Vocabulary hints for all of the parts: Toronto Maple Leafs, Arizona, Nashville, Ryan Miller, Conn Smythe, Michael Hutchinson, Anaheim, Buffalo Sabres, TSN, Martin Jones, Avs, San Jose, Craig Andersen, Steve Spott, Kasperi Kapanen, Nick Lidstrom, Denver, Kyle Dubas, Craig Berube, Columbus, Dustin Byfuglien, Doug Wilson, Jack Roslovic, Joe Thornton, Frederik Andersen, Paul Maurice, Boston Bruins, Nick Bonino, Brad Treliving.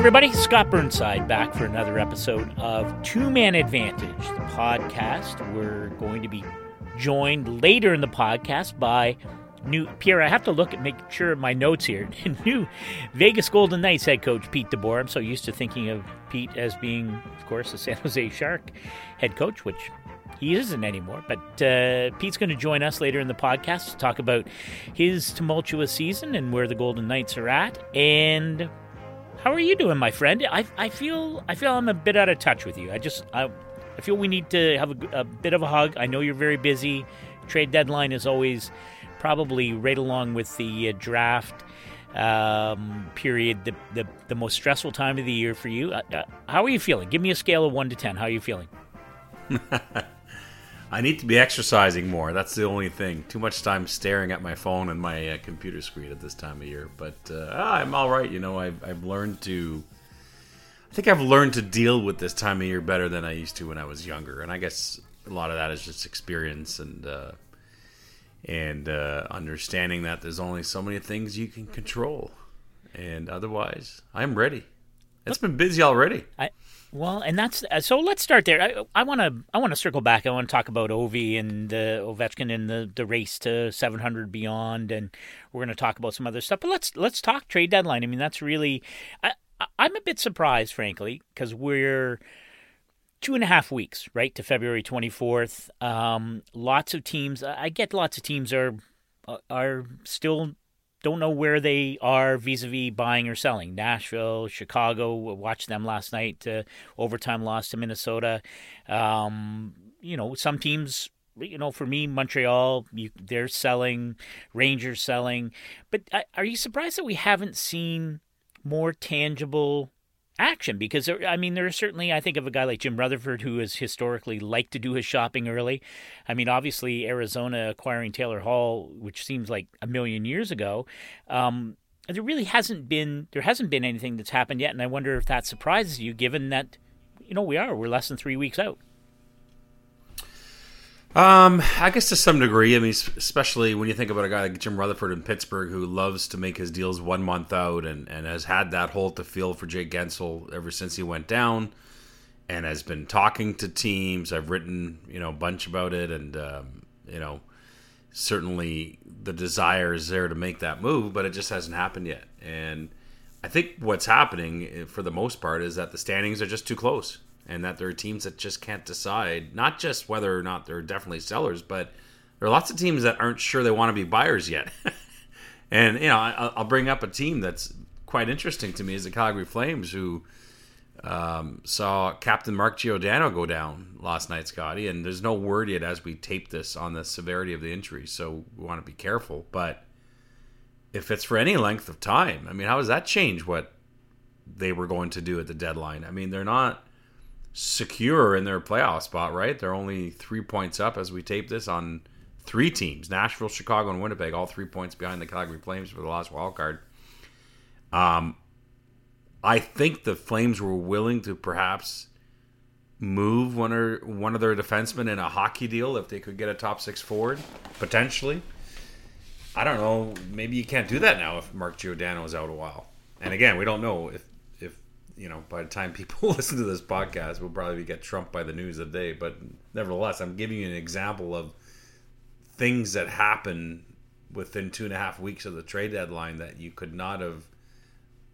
everybody. Scott Burnside back for another episode of Two Man Advantage, the podcast. We're going to be joined later in the podcast by new Pierre. I have to look and make sure my notes here. New Vegas Golden Knights head coach Pete DeBoer. I'm so used to thinking of Pete as being, of course, the San Jose Shark head coach, which he isn't anymore, but Pete's going to join us later in the podcast to talk about his tumultuous season and where the Golden Knights are at. And how are you doing, my friend? I feel I'm a bit out of touch with you. I feel we need to have a bit of a hug. I know you're very busy. Trade deadline is always probably right along with the draft period, the most stressful time of the year for you. How are you feeling? Give me a scale of 1 to 10. How are you feeling? I need to be exercising more. That's the only thing. Too much time staring at my phone and my computer screen at this time of year. But I'm all right. You know, I've learned to deal with this time of year better than I used to when I was younger. And I guess a lot of that is just experience and understanding that there's only so many things you can control. And otherwise, I'm ready. It's been busy already. So let's start there. I want to circle back. I want to talk about Ovechkin and the race to 700 beyond, and we're going to talk about some other stuff. But let's talk trade deadline. I mean, that's really I'm a bit surprised, frankly, because we're 2.5 weeks right to February 24th. Lots of teams. I get lots of teams are still don't know where they are vis-a-vis buying or selling. Nashville, Chicago, watched them last night. Overtime loss to Minnesota. Some teams, for me, Montreal, they're selling. Rangers selling. But are you surprised that we haven't seen more tangible action? Because, there are certainly, I think of a guy like Jim Rutherford, who has historically liked to do his shopping early. I mean, obviously, Arizona acquiring Taylor Hall, which seems like a million years ago. There hasn't been anything that's happened yet. And I wonder if that surprises you, given that, we're less than 3 weeks out. I guess to some degree, especially when you think about a guy like Jim Rutherford in Pittsburgh, who loves to make his deals 1 month out and has had that hole to fill for Jake Guentzel ever since he went down and has been talking to teams. I've written, a bunch about it and, certainly the desire is there to make that move, but it just hasn't happened yet. And I think what's happening for the most part is that the standings are just too close. And that there are teams that just can't decide, not just whether or not they're definitely sellers, but there are lots of teams that aren't sure they want to be buyers yet. And, I'll bring up a team that's quite interesting to me is the Calgary Flames, who saw Captain Mark Giordano go down last night, Scotty. And there's no word yet as we tape this on the severity of the injury, so we want to be careful. But if it's for any length of time, how does that change what they were going to do at the deadline? They're not secure in their playoff spot, right? They're only 3 points up as we tape this on three teams, Nashville, Chicago, and Winnipeg, all 3 points behind the Calgary Flames for the last wild card. I think the Flames were willing to perhaps move one of their defensemen in a hockey deal if they could get a top six forward, potentially. I don't know. Maybe you can't do that now if Mark Giordano is out a while. And again, we don't know if by the time people listen to this podcast, we'll probably get trumped by the news of the day. But nevertheless, I'm giving you an example of things that happen within 2.5 weeks of the trade deadline that you could not have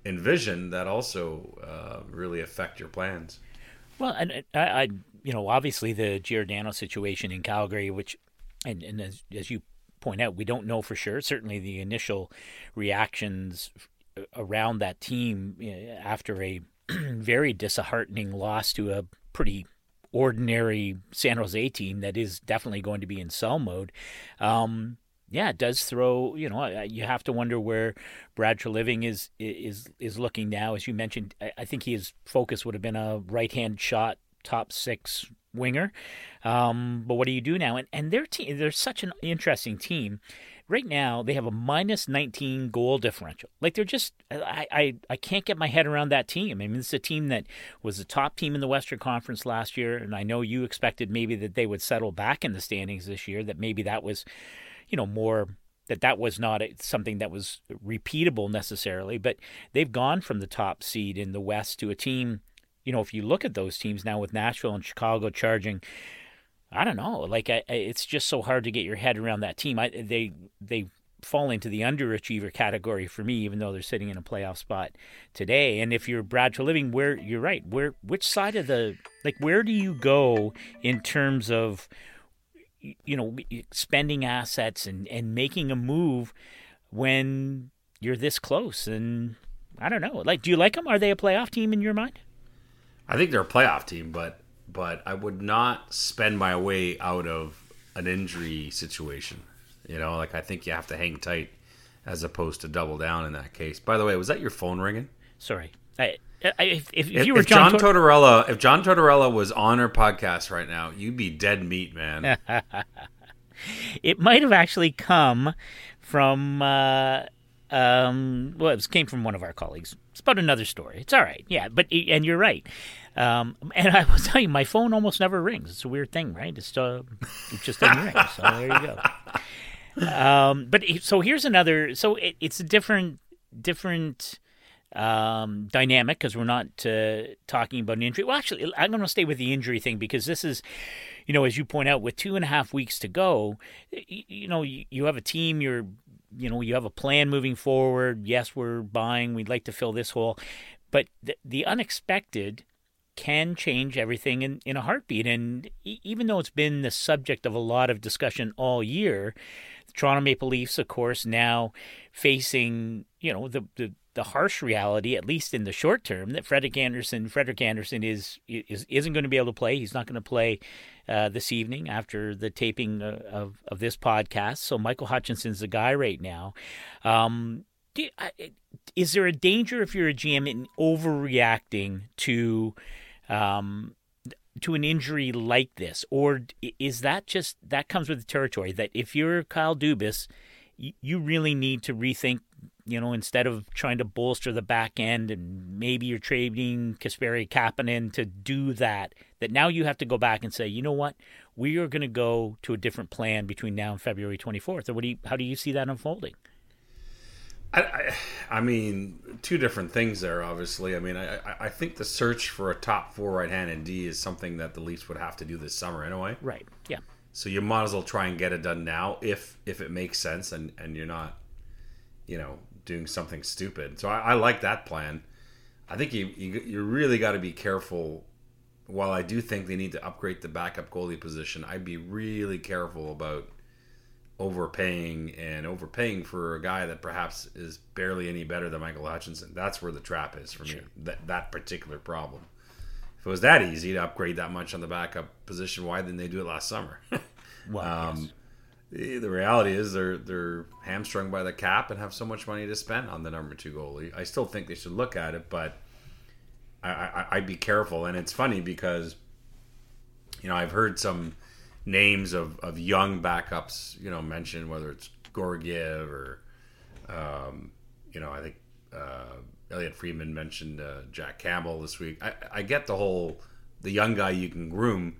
envisioned that also really affect your plans. Well, and I obviously the Giordano situation in Calgary, which, and as you point out, we don't know for sure. Certainly the initial reactions around that team after a very disheartening loss to a pretty ordinary San Jose team that is definitely going to be in sell mode. It does throw, you have to wonder where Brad Treliving is looking now. As you mentioned, I think his focus would have been a right-hand shot, top six winger. But what do you do now? And their team, they're such an interesting team. Right now, they have a minus 19 goal differential. Like, they're just – I can't get my head around that team. This is a team that was the top team in the Western Conference last year, and I know you expected maybe that they would settle back in the standings this year, that maybe that was, more that was not something that was repeatable necessarily, but they've gone from the top seed in the West to a team, you know, if you look at those teams now with Nashville and Chicago charging, I don't know, like it's just so hard to get your head around that team. They fall into the underachiever category for me, even though they're sitting in a playoff spot today. And if you're Brad Treliving, where you're right, which side of the, like, where do you go in terms of, you know, spending assets and making a move when you're this close? And I don't know, like, do you like them? Are they a playoff team in your mind? I think they're a playoff team, but I would not spend my way out of an injury situation. You know, like, I think you have to hang tight as opposed to double down in that case. By the way, was that your phone ringing? Sorry. If you were John Tortorella, if John Tortorella was on our podcast right now, you'd be dead meat, man. It might have actually come from, it came from one of our colleagues. It's about another story. It's all right. Yeah, and you're right. And I will tell you, my phone almost never rings. It's a weird thing, right? It just doesn't ring. So there you go. So here's another. So it's a different dynamic, because we're not talking about an injury. Well, actually, I'm going to stay with the injury thing, because this is, you know, as you point out, with 2.5 weeks to go, you have a team. You have a plan moving forward. Yes, we're buying. We'd like to fill this hole, but the unexpected can change everything in a heartbeat. And even though it's been the subject of a lot of discussion all year, the Toronto Maple Leafs, of course, now facing, you know, the harsh reality, at least in the short term, that Frederik Andersen isn't going to be able to play. He's not going to play this evening after the taping of this podcast. So Michael Hutchinson's the guy right now. Is there a danger, if you're a GM, in overreacting to an injury like this? Or is that just, that comes with the territory, that if you're Kyle Dubas, you really need to rethink, you know, instead of trying to bolster the back end, and maybe you're trading Kasperi Kapanen to do that now you have to go back and say, you know what, we are going to go to a different plan between now and February 24th. Or how do you see that unfolding? I mean, two different things there, obviously. I mean, I think the search for a top four right-handed D is something that the Leafs would have to do this summer anyway. Right, yeah. So you might as well try and get it done now if it makes sense and you're not, you know, doing something stupid. So I like that plan. I think you really got to be careful. While I do think they need to upgrade the backup goalie position, I'd be really careful about overpaying for a guy that perhaps is barely any better than Michael Hutchinson. That's where the trap is for me, that particular problem. If it was that easy to upgrade that much on the backup position, why didn't they do it last summer? Well, yes. The reality is they're hamstrung by the cap and have so much money to spend on the number two goalie. I still think they should look at it, but I'd be careful. And it's funny because, you know, I've heard some names of young backups, you know, mentioned, whether it's Gorgiev or, you know, I think Elliot Friedman mentioned Jack Campbell this week. I get the whole, the young guy you can groom.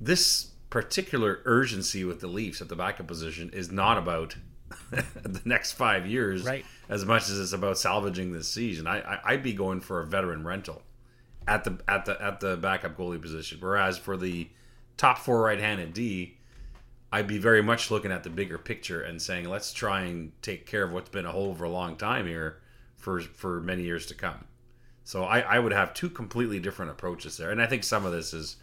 This particular urgency with the Leafs at the backup position is not about the next 5 years, right, as much as it's about salvaging this season. I'd be going for a veteran rental at the backup goalie position, whereas for the top four right-handed D, I'd be very much looking at the bigger picture and saying, let's try and take care of what's been a hole for a long time here for many years to come. So I would have two completely different approaches there. And I think some of this is,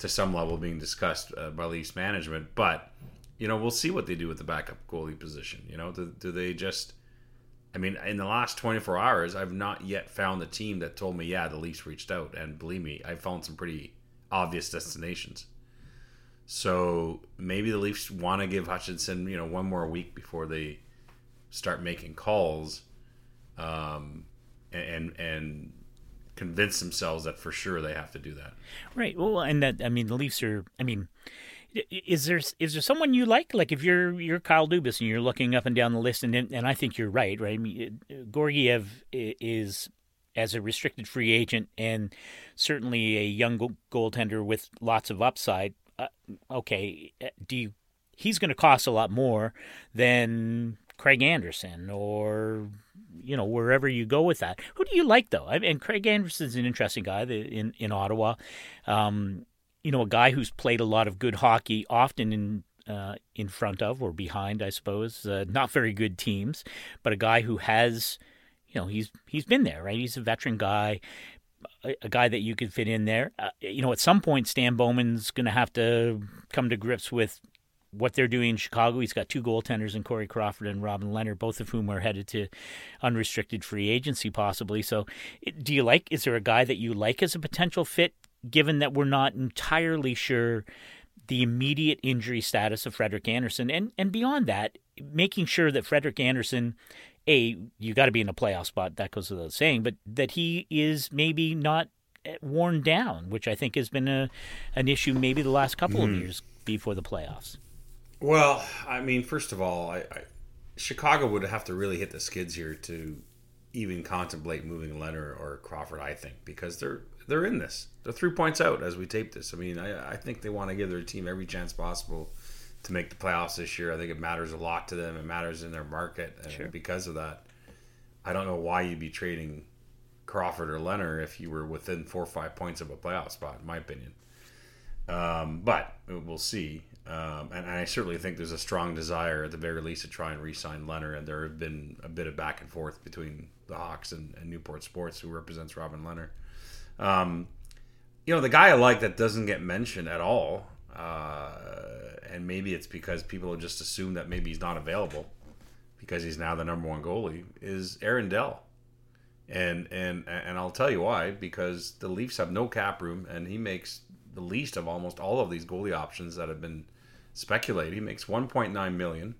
to some level, being discussed by Leafs management. But, you know, we'll see what they do with the backup goalie position. You know, do they just... I mean, in the last 24 hours, I've not yet found the team that told me, yeah, the Leafs reached out. And believe me, I found some pretty obvious destinations. So maybe the Leafs want to give Hutchinson, you know, one more week before they start making calls, and convince themselves that for sure they have to do that. Right. Well, and that, I mean, the Leafs are, I mean, is there someone you like? Like, if you're Kyle Dubas and you're looking up and down the list, and I think you're right? I mean, Gorgiev is, as a restricted free agent and certainly a young goaltender with lots of upside, okay, do you he's going to cost a lot more than Craig Andersen or, you know, wherever you go with that. Who do you like, though? I mean, Craig Andersen's an interesting guy in Ottawa. You know, a guy who's played a lot of good hockey, often in front of or behind, I suppose, not very good teams, but a guy who has, you know, he's been there, right? He's a veteran guy, a guy that you could fit in there. You know, at some point, Stan Bowman's going to have to come to grips with what they're doing in Chicago. He's got two goaltenders in Corey Crawford and Robin Leonard, both of whom are headed to unrestricted free agency possibly. So do you like, is there a guy that you like as a potential fit, given that we're not entirely sure the immediate injury status of Frederik Andersen? And beyond that, making sure that Frederik Andersen, A, you got to be in a playoff spot, that goes without saying, but that he is maybe not worn down, which I think has been an issue maybe the last couple of years before the playoffs. Well, I mean, first of all, Chicago would have to really hit the skids here to even contemplate moving Leonard or Crawford, I think, because they're in this. They're 3 points out as we tape this. I mean, I think they want to give their team every chance possible to make the playoffs this year. I think it matters a lot to them. It matters in their market. And because of that, I don't know why you'd be trading Crawford or Leonard if you were within 4 or 5 points of a playoff spot, in my opinion. But we'll see. And I certainly think there's a strong desire at the very least to try and re-sign Leonard, and there have been a bit of back and forth between the Hawks and Newport Sports, who represents Robin Leonard. You know, the guy I like that doesn't get mentioned at all, and maybe it's because people just assume that maybe he's not available because he's now the number one goalie, is Aaron Dell. And I'll tell you why, because the Leafs have no cap room, and he makes the least of almost all of these goalie options that have been speculated. He makes $1.9 million.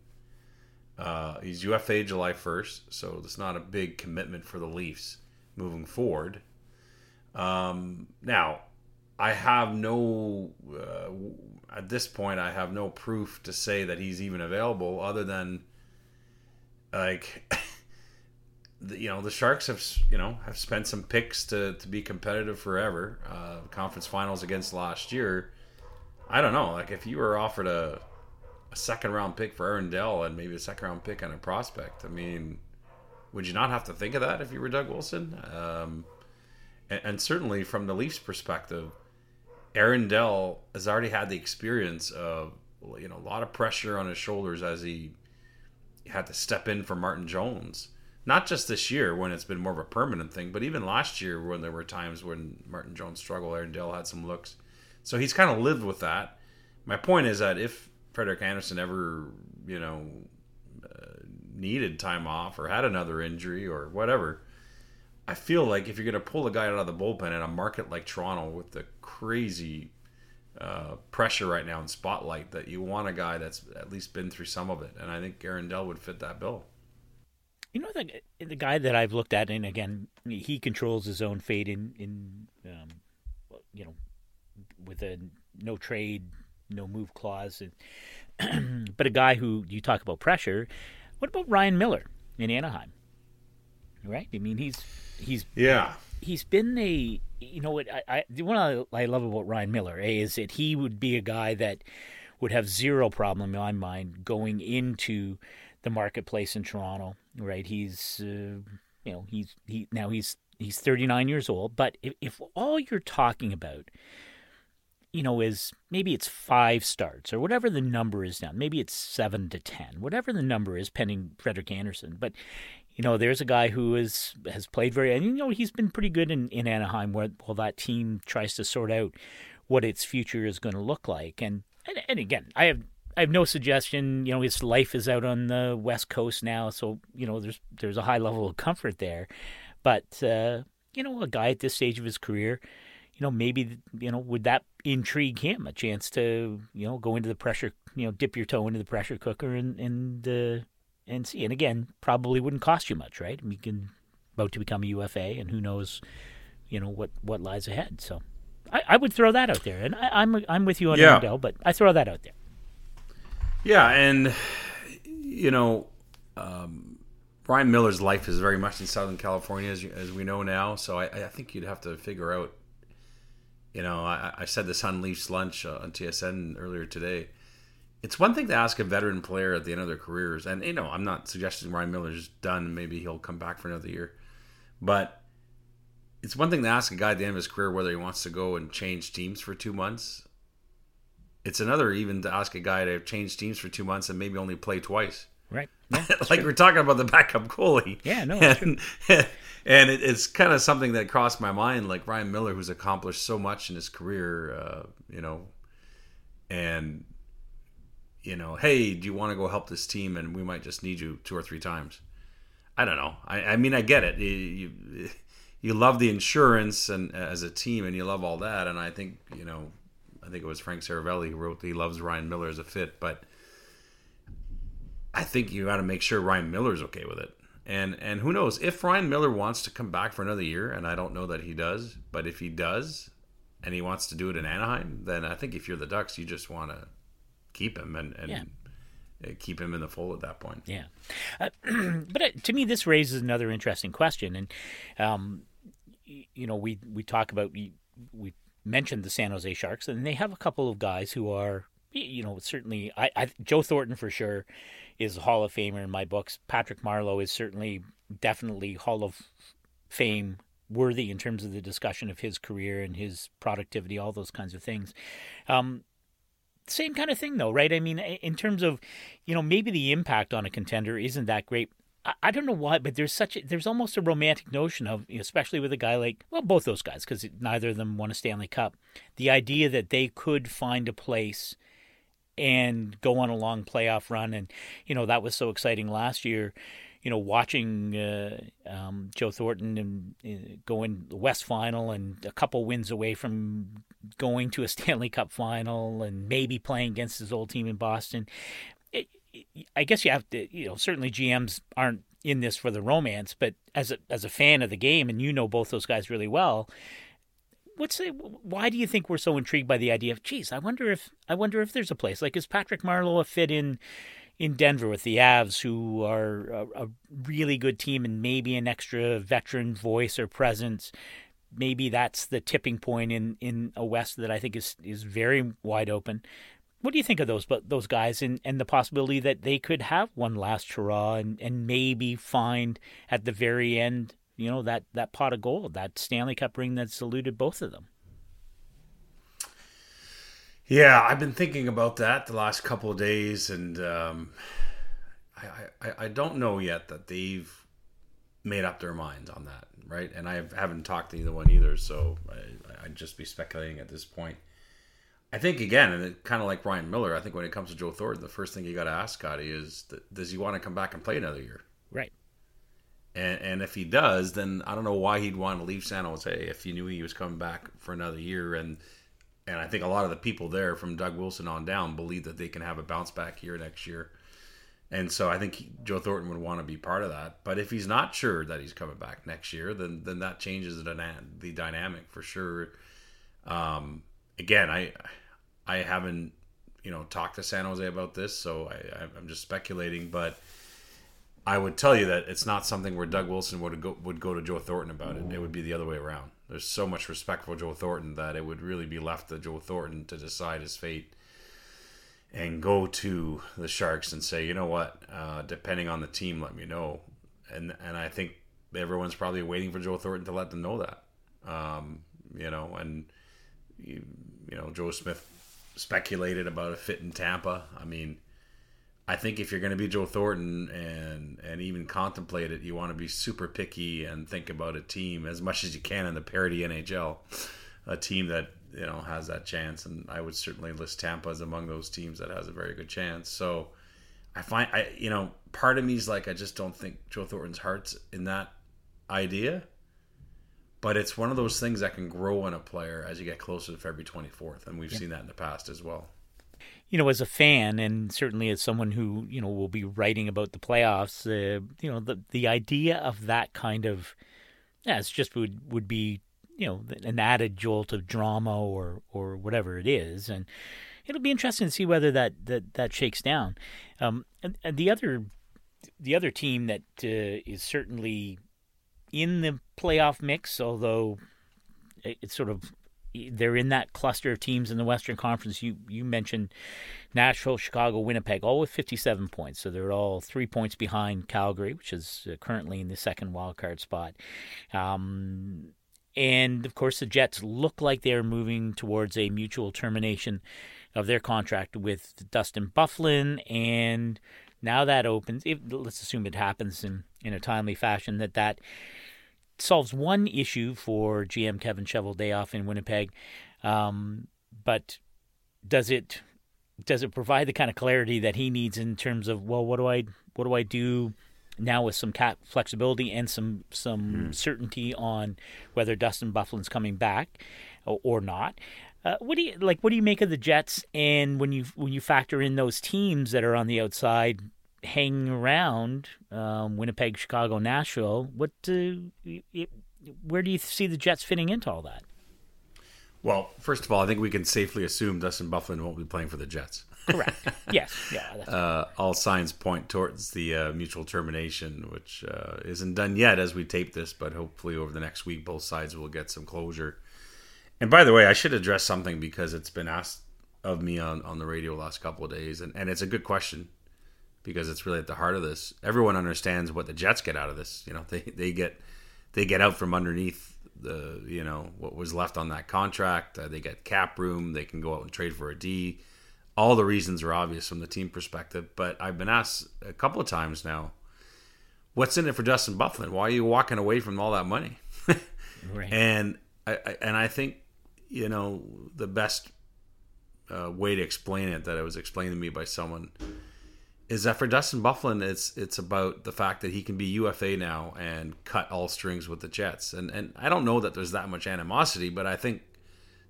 He's UFA July 1st, so it's not a big commitment for the Leafs moving forward. Now, I have no, at this point, I have no proof to say that he's even available other than, like, you know, the Sharks have spent some picks to be competitive forever. Conference finals against last year. I don't know. Like, if you were offered a second round pick for Aaron Dell and maybe a second round pick on a prospect, I mean, would you not have to think of that if you were Doug Wilson? And certainly from the Leafs' perspective, Aaron Dell has already had the experience of, you know, a lot of pressure on his shoulders as he had to step in for Martin Jones. Not just this year when it's been more of a permanent thing, but even last year when there were times when Martin Jones struggled, Aaron Dell had some looks. So he's kind of lived with that. My point is that if Frederik Andersen ever, you know, needed time off or had another injury or whatever, I feel like if you're going to pull a guy out of the bullpen in a market like Toronto with the crazy pressure right now and spotlight, that you want a guy that's at least been through some of it. And I think Aaron Dell would fit that bill. You know, the guy that I've looked at, and again, he controls his own fate you know, with a no trade, no move clause. And but a guy who, you talk about pressure, what about Ryan Miller in Anaheim? Right? I mean, he's been a, you know, what the one I love about Ryan Miller is that he would be a guy that would have zero problem in my mind going into the marketplace in Toronto, right? He's, you know, he's 39 years old, but if all you're talking about, you know, is maybe it's 5 starts or whatever the number is now, maybe it's 7 to 10, whatever the number is, pending Frederik Andersen. But, you know, there's a guy who has played very, and, you know, he's been pretty good in Anaheim while that team tries to sort out what its future is going to look like. And again, I have no suggestion. You know, his life is out on the West Coast now, so, you know, there's a high level of comfort there. But, you know, a guy at this stage of his career, you know, maybe, you know, would that intrigue him, a chance to, you know, go into the pressure, you know, dip your toe into the pressure cooker and see. And again, probably wouldn't cost you much, right? I mean, you can about to become a UFA, and who knows, you know, what lies ahead. So I would throw that out there. And I'm with you on Randall, but I throw that out there. Yeah, and, you know, Ryan Miller's life is very much in Southern California, as we know now. So I think you'd have to figure out, you know, I said this on Leafs Lunch on TSN earlier today. It's one thing to ask a veteran player at the end of their careers, and, you know, I'm not suggesting Ryan Miller's done. Maybe he'll come back for another year. But it's one thing to ask a guy at the end of his career whether he wants to go and change teams for 2 months. It's another even to ask a guy to change teams for 2 months and maybe only play twice. Right. Yeah, like true. We're talking about the backup goalie. Yeah, no. And it's kind of something that crossed my mind, like Ryan Miller, who's accomplished so much in his career, you know, and... You know, hey, do you want to go help this team? And we might just need you 2 or 3 times. I don't know. I mean, I get it. You love the insurance and as a team, and you love all that. And I think, you know, I think it was Frank Saravelli who wrote that he loves Ryan Miller as a fit. But I think you got to make sure Ryan Miller's okay with it. And who knows? If Ryan Miller wants to come back for another year, and I don't know that he does, but if he does and he wants to do it in Anaheim, then I think if you're the Ducks, you just want to keep him and yeah. Keep him in the fold at that point. Yeah. But to me, this raises another interesting question. And, you know, we talk about, we mentioned the San Jose Sharks, and they have a couple of guys who are, you know, certainly, I Joe Thornton for sure is a Hall of Famer in my books. Patrick Marleau is certainly, definitely Hall of Fame worthy in terms of the discussion of his career and his productivity, all those kinds of things. Same kind of thing, though, right? I mean, in terms of, you know, maybe the impact on a contender isn't that great. I don't know why, but there's almost a romantic notion of, especially with a guy like, well, both those guys, because neither of them won a Stanley Cup, the idea that they could find a place and go on a long playoff run. And, you know, that was so exciting last year, you know, watching Joe Thornton and go in the West Final and a couple wins away from going to a Stanley Cup Final and maybe playing against his old team in Boston. I guess you have to, you know, certainly GMs aren't in this for the romance, but as a fan of the game, and you know both those guys really well, why do you think we're so intrigued by the idea of, geez, I wonder if there's a place? Like, is Patrick Marleau a fit in Denver with the Avs, who are a really good team and maybe an extra veteran voice or presence? Maybe that's the tipping point in a West that I think is very wide open. What do you think of those guys and the possibility that they could have one last hurrah and maybe find at the very end, you know, that pot of gold, that Stanley Cup ring that saluted both of them? Yeah, I've been thinking about that the last couple of days, and I don't know yet that they've made up their minds on that, right? And I haven't talked to either one either, so I'd just be speculating at this point. I think, again, and it, kind of like Ryan Miller, I think when it comes to Joe Thornton, the first thing you got to ask, Scotty, is does he want to come back and play another year? Right. And if he does, then I don't know why he'd want to leave San Jose if he knew he was coming back for another year. And I think a lot of the people there from Doug Wilson on down believe that they can have a bounce back year next year. And so I think Joe Thornton would want to be part of that. But if he's not sure that he's coming back next year, then that changes the dynamic for sure. Again, I haven't, you know, talked to San Jose about this, so I'm just speculating. But I would tell you that it's not something where Doug Wilson would go to Joe Thornton about it. It would be the other way around. There's so much respect for Joe Thornton that it would really be left to Joe Thornton to decide his fate and go to the Sharks and say, you know what, depending on the team, let me know. And I think everyone's probably waiting for Joe Thornton to let them know that. You know, and, you know, Joe Smith speculated about a fit in Tampa. I mean, I think if you're going to be Joe Thornton and even contemplate it, you want to be super picky and think about a team as much as you can in the parity NHL, a team that, you know, has that chance. And I would certainly list Tampa as among those teams that has a very good chance. So I find, you know, part of me is like, I just don't think Joe Thornton's heart's in that idea. But it's one of those things that can grow in a player as you get closer to February 24th. And we've seen that in the past as well. You know, as a fan, and certainly as someone who, you know, will be writing about the playoffs, you know, the idea of that kind of, it's just would be, you know, an added jolt of drama or whatever it is. And it'll be interesting to see whether that shakes down. And the other team that is certainly in the playoff mix, although it's sort of they're in that cluster of teams in the Western Conference. You mentioned Nashville, Chicago, Winnipeg, all with 57 points. So they're all 3 points behind Calgary, which is currently in the second wildcard spot. And, of course, the Jets look like they're moving towards a mutual termination of their contract with Dustin Byfuglien. And now that opens, let's assume it happens in a timely fashion, that solves one issue for GM Kevin Cheveldayoff in Winnipeg. But does it provide the kind of clarity that he needs in terms of, well, what do I do now with some cap flexibility and some certainty on whether Dustin Byfuglien's coming back or not? What do you make of the Jets? And when you factor in those teams that are on the outside hanging around, Winnipeg, Chicago, Nashville, where do you see the Jets fitting into all that? Well, first of all, I think we can safely assume Dustin Byfuglien won't be playing for the Jets. Correct. Yes. Yeah. That's all signs point towards the mutual termination, which isn't done yet as we tape this, but hopefully over the next week, both sides will get some closure. And by the way, I should address something because it's been asked of me on the radio the last couple of days, and it's a good question because it's really at the heart of this. Everyone understands what the Jets get out of this. You know, they get out from underneath the, you know, what was left on that contract. They get cap room. They can go out and trade for a D. All the reasons are obvious from the team perspective, but I've been asked a couple of times now, what's in it for Dustin Byfuglien? Why are you walking away from all that money? Right. And I think, you know, the best way to explain it that it was explained to me by someone is that for Dustin Byfuglien, it's about the fact that he can be UFA now and cut all strings with the Jets. And I don't know that there's that much animosity, but I think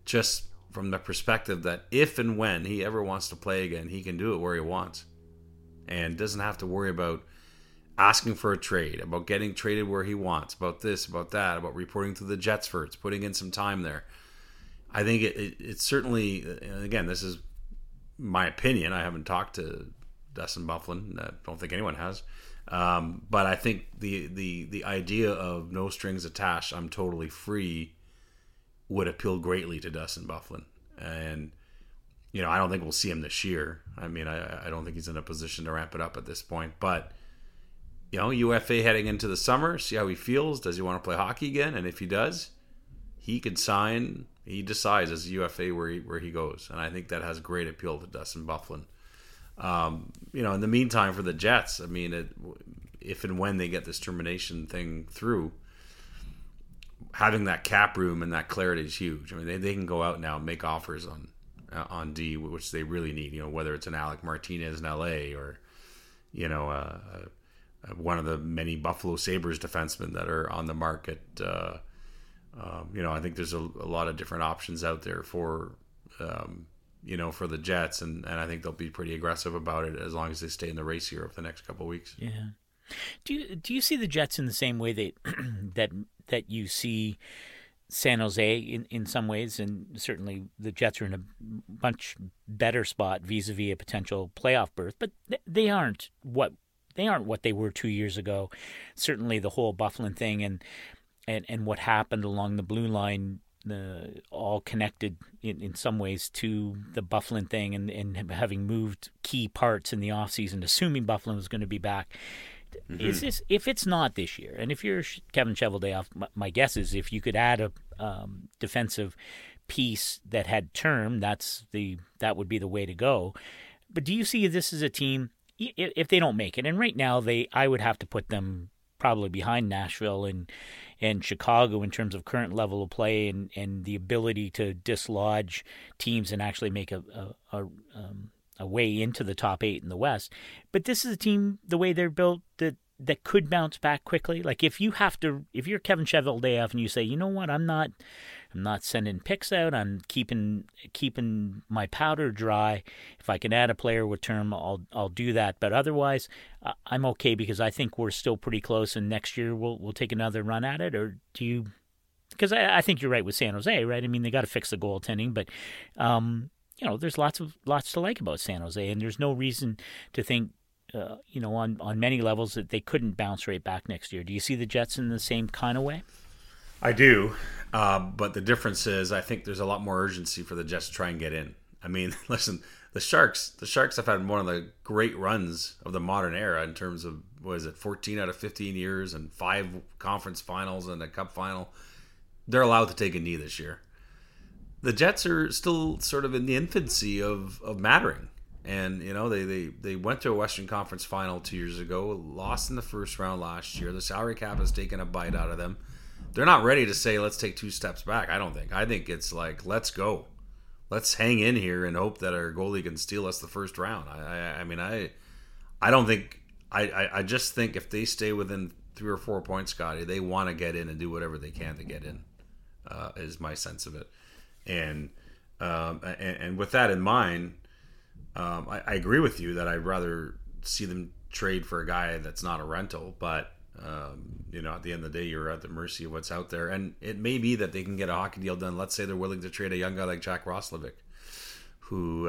just from the perspective that if and when he ever wants to play again, he can do it where he wants and doesn't have to worry about asking for a trade, about getting traded where he wants, about this, about that, about reporting to the Jets first, putting in some time there. I think it certainly, again, this is my opinion. I haven't talked to Dustin Byfuglien. I don't think anyone has. But I think the idea of no strings attached, I'm totally free, would appeal greatly to Dustin Byfuglien. And, you know, I don't think we'll see him this year. I mean, I don't think he's in a position to ramp it up at this point. But, you know, UFA heading into the summer, see how he feels. Does he want to play hockey again? And if he does, he could sign. He decides as a UFA where he goes. And I think that has great appeal to Dustin Byfuglien. You know, in the meantime, for the Jets, I mean, if and when they get this termination thing through, having that cap room and that clarity is huge. I mean, they can go out now and make offers on D, which they really need, you know, whether it's an Alec Martinez in LA or, you know, one of the many Buffalo Sabres defensemen that are on the market. You know, I think there's a lot of different options out there for, you know, for the Jets, and I think they'll be pretty aggressive about it as long as they stay in the race here over the next couple of weeks. Yeah. Do you see the Jets in the same way that you see San Jose in some ways? And certainly the Jets are in a much better spot vis-a-vis a potential playoff berth, but they aren't what they were 2 years ago. Certainly the whole Byfuglien thing and what happened along the blue line, all connected in some ways to the Byfuglien thing and having moved key parts in the offseason, assuming Byfuglien was going to be back. Mm-hmm. If it's not this year, and if you're Kevin Cheveldayoff, my guess is if you could add a defensive piece that had term, that would be the way to go. But do you see this as a team, if they don't make it, and right now I would have to put them probably behind Nashville and Chicago in terms of current level of play and the ability to dislodge teams and actually make a way into the top eight in the West. But this is a team, the way they're built, that could bounce back quickly. Like if you're Kevin Cheveldayoff and you say, you know what, I'm not sending picks out. I'm keeping my powder dry. If I can add a player with term, I'll do that. But otherwise, I'm okay because I think we're still pretty close. And next year we'll take another run at it. Or do you? Because I think you're right with San Jose, right? I mean, they got to fix the goaltending, but you know, there's lots to like about San Jose, and there's no reason to think you know, on many levels that they couldn't bounce right back next year. Do you see the Jets in the same kind of way? I do. But the difference is, I think there's a lot more urgency for the Jets to try and get in. I mean, listen, the Sharks have had one of the great runs of the modern era in terms of, what is it, 14 out of 15 years and 5 conference finals and a cup final. They're allowed to take a knee this year. The Jets are still sort of in the infancy of mattering. And, you know, they went to a Western Conference final 2 years ago, lost in the first round last year. The salary cap has taken a bite out of them. They're not ready to say, let's take two steps back, I don't think. I think it's like, let's go. Let's hang in here and hope that our goalie can steal us the first round. I just think if they stay within 3 or 4 points, Scotty, they want to get in and do whatever they can to get in, is my sense of it. And with that in mind, I agree with you that I'd rather see them trade for a guy that's not a rental, but you know, at the end of the day, you're at the mercy of what's out there. And it may be that they can get a hockey deal done. Let's say they're willing to trade a young guy like Jack Roslovic, who,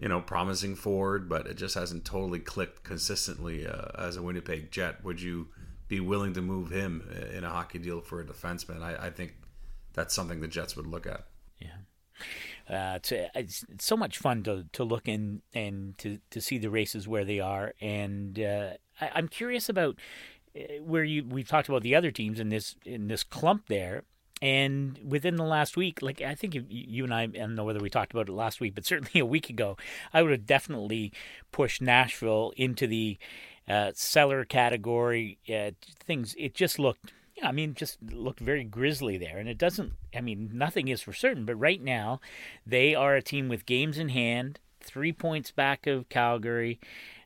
you know, promising forward, but it just hasn't totally clicked consistently as a Winnipeg Jet. Would you be willing to move him in a hockey deal for a defenseman? I think that's something the Jets would look at. Yeah. It's so much fun to look in and to see the races where they are. And I'm curious about where we've talked about the other teams in this clump there. And within the last week, like I think you and I don't know whether we talked about it last week, but certainly a week ago, I would have definitely pushed Nashville into the cellar category. Things, it just looked... I mean, just looked very grisly there. And it doesn't, I mean, nothing is for certain. But right now, they are a team with games in hand, 3 points back of Calgary,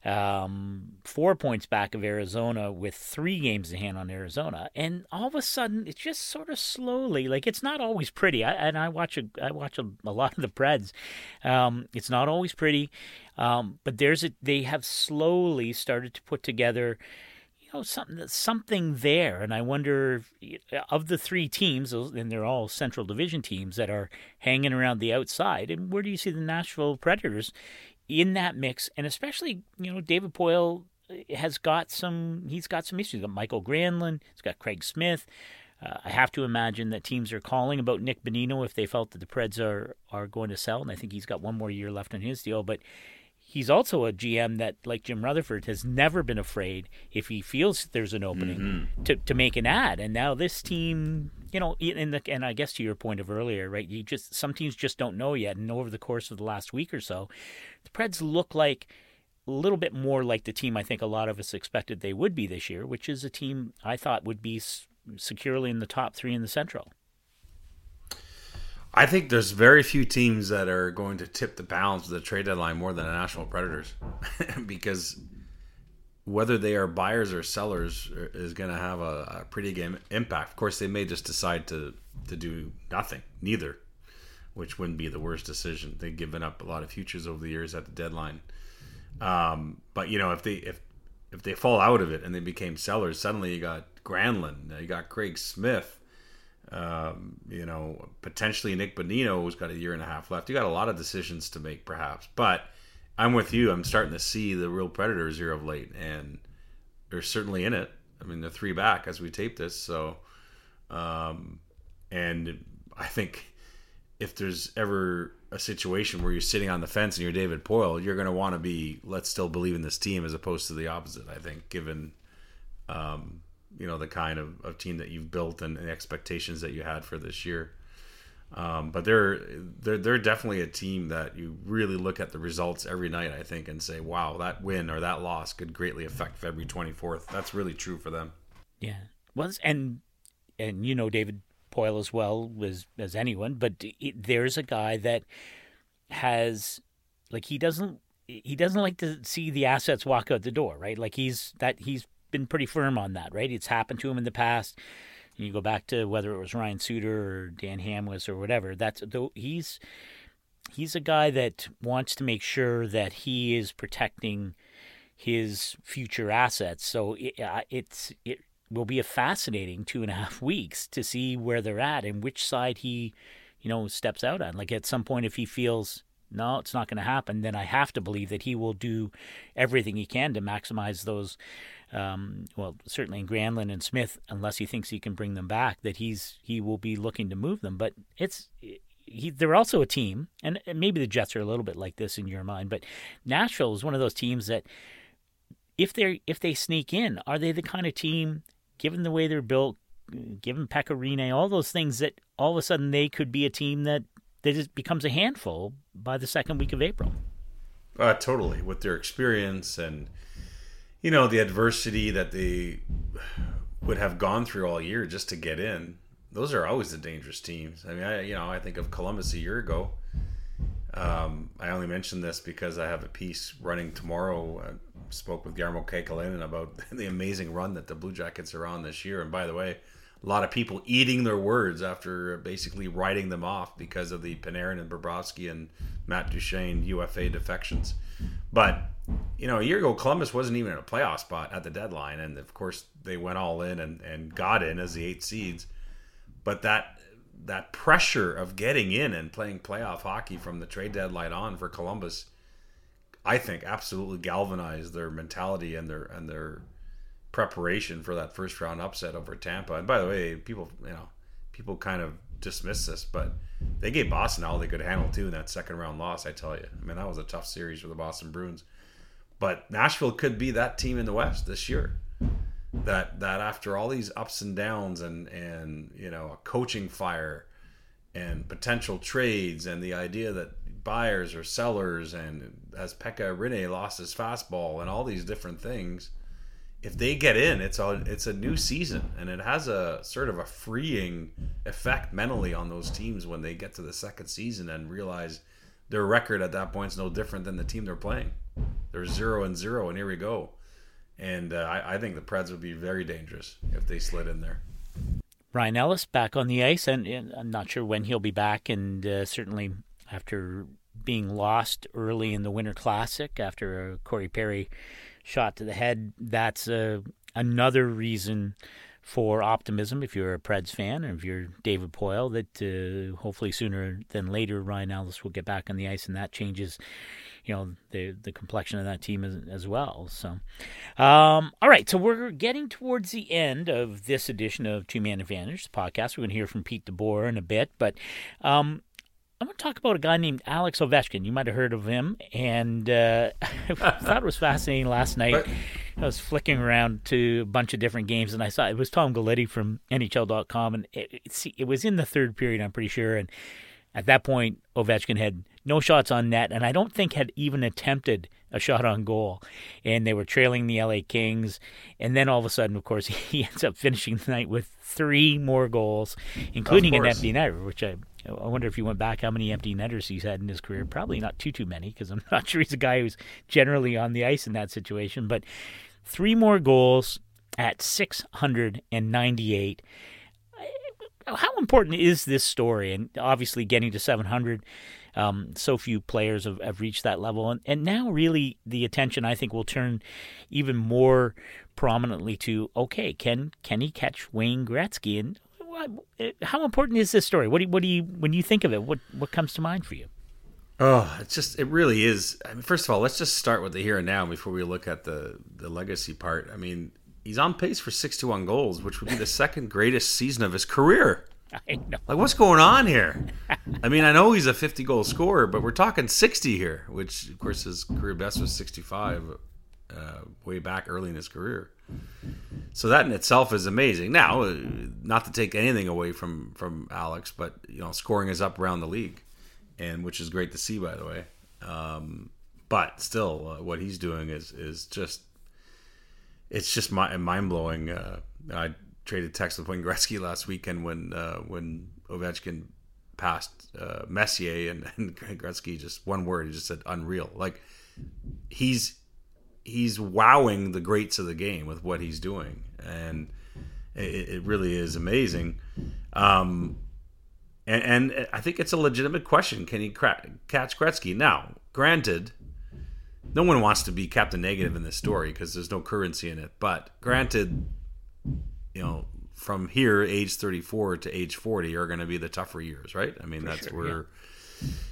4 points back of Arizona, with 3 games in hand on Arizona. And all of a sudden, it's just sort of slowly, like it's not always pretty. I watch a lot of the Preds. It's not always pretty. But they have slowly started to put together something there, and I wonder if, of the 3 teams, and they're all Central Division teams that are hanging around the outside, and where do you see the Nashville Predators in that mix? And especially, you know, David Poile has got some issues. He's got Michael Granlund, he's got Craig Smith. I have to imagine that teams are calling about Nick Bonino if they felt that the Preds are going to sell, and I think he's got 1 more year left on his deal, but he's also a GM that, like Jim Rutherford, has never been afraid, if he feels there's an opening, to make an ad. And now this team, you know, and I guess to your point of earlier, right, some teams just don't know yet. And over the course of the last week or so, the Preds look like a little bit more like the team I think a lot of us expected they would be this year, which is a team I thought would be securely in the top 3 in the Central. I think there's very few teams that are going to tip the balance of the trade deadline more than the Nashville Predators, because whether they are buyers or sellers is going to have a pretty game impact. Of course, they may just decide to do nothing, neither, which wouldn't be the worst decision. They've given up a lot of futures over the years at the deadline. But you know, if they fall out of it and they became sellers, suddenly you got Granlund, you got Craig Smith. You know, potentially Nick Bonino, who's got a year and a half left. You got a lot of decisions to make, perhaps. But I'm with you. I'm starting to see the real Predators here of late, and they're certainly in it. I mean, they're 3 back as we tape this. So, and I think if there's ever a situation where you're sitting on the fence and you're David Poile, you're going to want to be, let's still believe in this team, as opposed to the opposite, I think, given, you know, the kind of team that you've built and the expectations that you had for this year. But they're definitely a team that you really look at the results every night, I think, and say, wow, that win or that loss could greatly affect February 24th. That's really true for them. Yeah. Well, and you know David Poile as well as anyone, but there's a guy that has, like, he doesn't like to see the assets walk out the door, right? Like he's been pretty firm on that, right? It's happened to him in the past. You go back to whether it was Ryan Suter or Dan Hamhuis or whatever. He's a guy that wants to make sure that he is protecting his future assets. So it will be a fascinating 2.5 weeks to see where they're at and which side he, you know, steps out on. Like at some point, if he feels no, it's not going to happen, then I have to believe that he will do everything he can to maximize those, well, certainly in Granlund and Smith, unless he thinks he can bring them back, that he will be looking to move them. But it's... They're also a team, and maybe the Jets are a little bit like this in your mind, but Nashville is one of those teams that if they sneak in, are they the kind of team, given the way they're built, given Pecorine, all those things, that all of a sudden they could be a team that just becomes a handful by the second week of April? Totally, with their experience and, you know, the adversity that they would have gone through all year just to get in. Those are always the dangerous teams. I mean, I think of Columbus a year ago. I only mentioned this because I have a piece running tomorrow. I spoke with Jarmo Kekalainen about the amazing run that the Blue Jackets are on this year. And by the way, a lot of people eating their words after basically writing them off because of the Panarin and Bobrovsky and Matt Duchene UFA defections. But, you know, a year ago, Columbus wasn't even in a playoff spot at the deadline. And, of course, they went all in and got in as the 8 seeds. But that pressure of getting in and playing playoff hockey from the trade deadline on for Columbus, I think, absolutely galvanized their mentality and their preparation for that first round upset over Tampa. And by the way, people kind of dismiss this, but they gave Boston all they could handle too in that second round loss. I tell you, I mean, that was a tough series for the Boston Bruins. But Nashville could be that team in the West this year. That after all these ups and downs and you know, a coaching fire and potential trades and the idea that buyers are sellers, and as Pekka Rinne lost his fastball and all these different things, if they get in, it's a new season, and it has a sort of a freeing effect mentally on those teams when they get to the second season and realize their record at that point is no different than the team they're playing. They're 0-0, and here we go. And I think the Preds would be very dangerous if they slid in there. Ryan Ellis back on the ice, and I'm not sure when he'll be back. And certainly after being lost early in the Winter Classic, after a Corey Perry shot to the head, that's another reason for optimism if you're a Preds fan, or if you're David Poile, that hopefully sooner than later Ryan Ellis will get back on the ice, and that changes, you know, the complexion of that team as well. So, all right, so we're getting towards the end of this edition of Two Man Advantage, the podcast. We're going to hear from Pete DeBoer in a bit, but I'm going to talk about a guy named Alex Ovechkin. You might have heard of him, and I thought it was fascinating last night. I was flicking around to a bunch of different games, and I saw it was Tom Galletti from NHL.com, and it was in the third period, I'm pretty sure. And at that point, Ovechkin had no shots on net, and I don't think had even attempted a shot on goal. And they were trailing the LA Kings, and then all of a sudden, of course, he ends up finishing the night with 3 more goals, including an empty netter, which I wonder if you went back how many empty netters he's had in his career. Probably not too many, because I'm not sure he's a guy who's generally on the ice in that situation. But 3 more goals at 698. How important is this story? And obviously getting to 700, so few players have reached that level. And now really the attention, I think, will turn even more prominently to, okay, can he catch Wayne Gretzky? And how important is this story? What do you when you think of it, what comes to mind for you? Oh, it really is. I mean, first of all, let's just start with the here and now before we look at the legacy part. I mean, he's on pace for 61 goals, which would be the second greatest season of his career. I know. Like, what's going on here? I mean, I know he's a 50-goal scorer, but we're talking 60 here, which, of course, his career best was 65 way back early in his career. So that in itself is amazing. Now, not to take anything away from Alex, but, you know, scoring is up around the league, and which is great to see, by the way. But still, what he's doing is just... It's just mind-blowing. I traded text with Wayne Gretzky last weekend when Ovechkin passed Messier, and Gretzky, just one word, he just said unreal. Like, he's wowing the greats of the game with what he's doing, and it really is amazing. And I think it's a legitimate question. Can he catch Gretzky? Now, granted, no one wants to be Captain Negative in this story because there's no currency in it. But granted, you know, from here, age 34 to age 40 are going to be the tougher years, right? I mean, that's where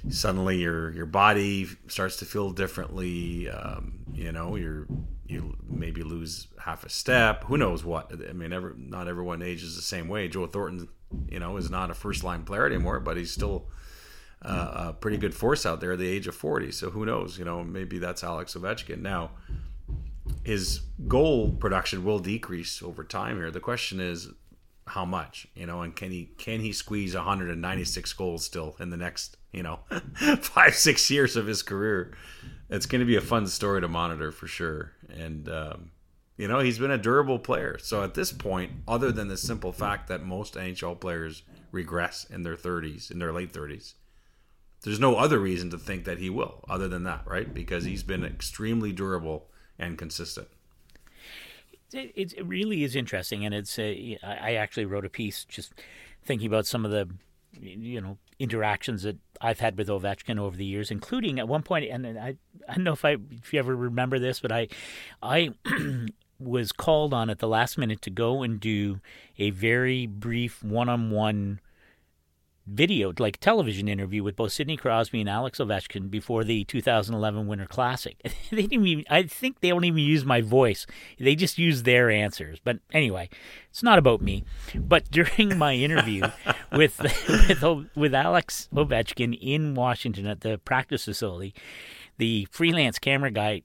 suddenly your body starts to feel differently. You maybe lose half a step. Who knows what? I mean, not everyone ages the same way. Joe Thornton, is not a first-line player anymore, but he's still a pretty good force out there at the age of 40. So who knows? Maybe that's Alex Ovechkin. Now, his goal production will decrease over time here. The question is how much, and can he squeeze 196 goals still in the next, 5-6 years of his career? It's going to be a fun story to monitor for sure. And, he's been a durable player. So at this point, other than the simple fact that most NHL players regress in their 30s, in their late 30s, there's no other reason to think that he will other than that, right? Because he's been extremely durable and consistent. It really is interesting. And it's I actually wrote a piece just thinking about some of the, interactions that I've had with Ovechkin over the years, including at one point, and I don't know if you ever remember this, but I was called on at the last minute to go and do a very brief one-on-one video, like television interview with both Sidney Crosby and Alex Ovechkin before the 2011 Winter Classic. I think they don't even use my voice. They just use their answers. But anyway, it's not about me. But during my interview with Alex Ovechkin in Washington at the practice facility, the freelance camera guy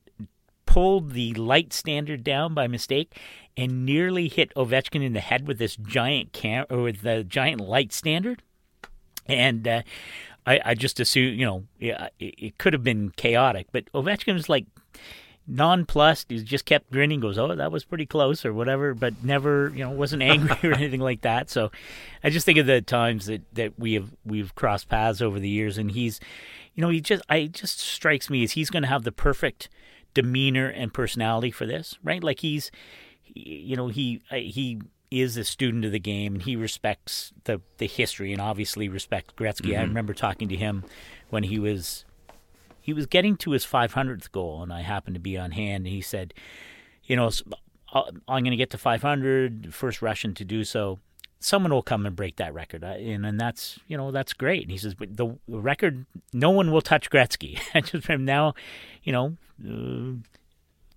pulled the light standard down by mistake and nearly hit Ovechkin in the head with this giant with the giant light standard. And I just assume, it could have been chaotic. But Ovechkin was like nonplussed. He just kept grinning, goes, oh, that was pretty close or whatever, but never, wasn't angry or anything like that. So I just think of the times that we've crossed paths over the years. And he's, he just strikes me as he's going to have the perfect demeanor and personality for this, right? Like he's, he is a student of the game, and he respects the history and obviously respects Gretzky. Mm-hmm. I remember talking to him when he was getting to his 500th goal, and I happened to be on hand, and he said, I'm going to get to 500, first Russian to do so. Someone will come and break that record, and that's that's great. And he says, but the record, no one will touch Gretzky. I just from now,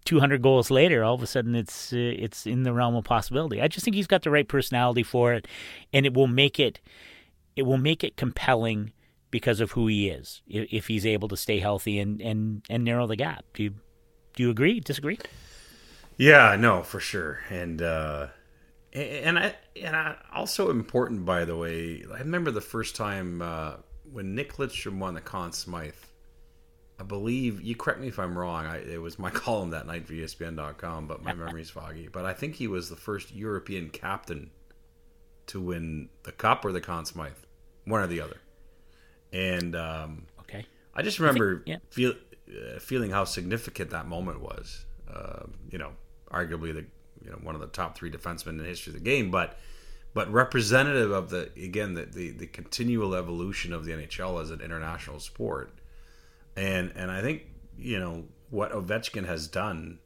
200 goals later, all of a sudden it's in the realm of possibility. I just think he's got the right personality for it, and it will make it compelling because of who he is. If he's able to stay healthy and narrow the gap, do you agree? Disagree? Yeah, no, for sure. And I also important, by the way. I remember the first time when Nick Lidstrom won the Conn Smythe. I believe, you correct me if I'm wrong, it was my column that night for ESPN.com, but my memory's foggy. But I think he was the first European captain to win the Cup or the Conn Smythe, one or the other. And I just remember feeling how significant that moment was. Arguably one of the top three defensemen in the history of the game, but representative of the continual evolution of the NHL as an international sport. And I think, what Ovechkin has done,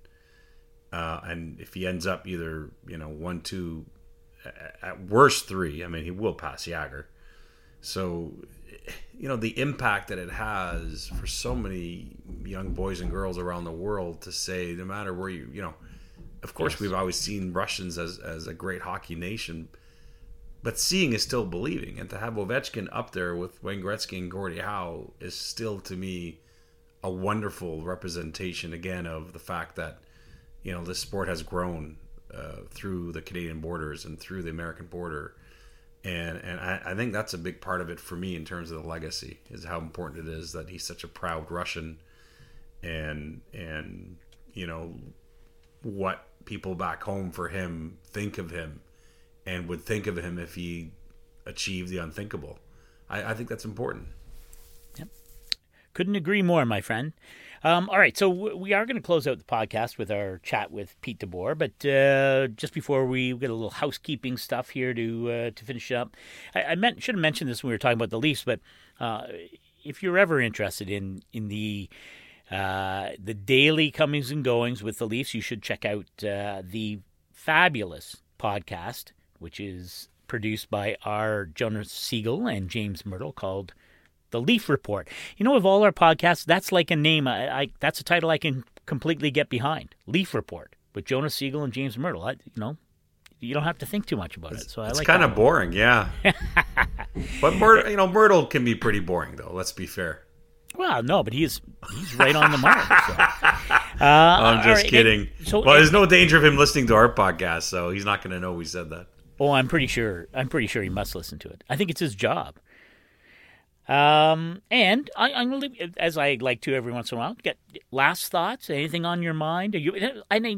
and if he ends up either, 1, 2, at worst 3, I mean, he will pass Jagr. So, the impact that it has for so many young boys and girls around the world to say, no matter where of course, yes, we've always seen Russians as a great hockey nation, but seeing is still believing, and to have Ovechkin up there with Wayne Gretzky and Gordie Howe is still, to me, a wonderful representation, again, of the fact that, this sport has grown through the Canadian borders and through the American border. And I think that's a big part of it for me in terms of the legacy, is how important it is that he's such a proud Russian, and what people back home for him think of him, and would think of him if he achieved the unthinkable. I think that's important. Yep. Couldn't agree more, my friend. All right, so we are going to close out the podcast with our chat with Pete DeBoer, but just before we get a little housekeeping stuff here to finish up, I should have mentioned this when we were talking about the Leafs, but if you're ever interested in the daily comings and goings with the Leafs, you should check out the fabulous podcast, which is produced by our Jonas Siegel and James Myrtle, called The Leaf Report. You know, of all our podcasts, that's like a name. That's a title I can completely get behind. Leaf Report with Jonas Siegel and James Myrtle. You don't have to think too much about it. So it's kind of boring, yeah. But Myrtle can be pretty boring, though. Let's be fair. Well, no, but he's right on the mark. So. I'm just kidding. There's no danger of him listening to our podcast, so he's not going to know we said that. Oh, I'm pretty sure he must listen to it. I think it's his job. And I'm going to leave, as I like to every once in a while, get last thoughts, anything on your mind? You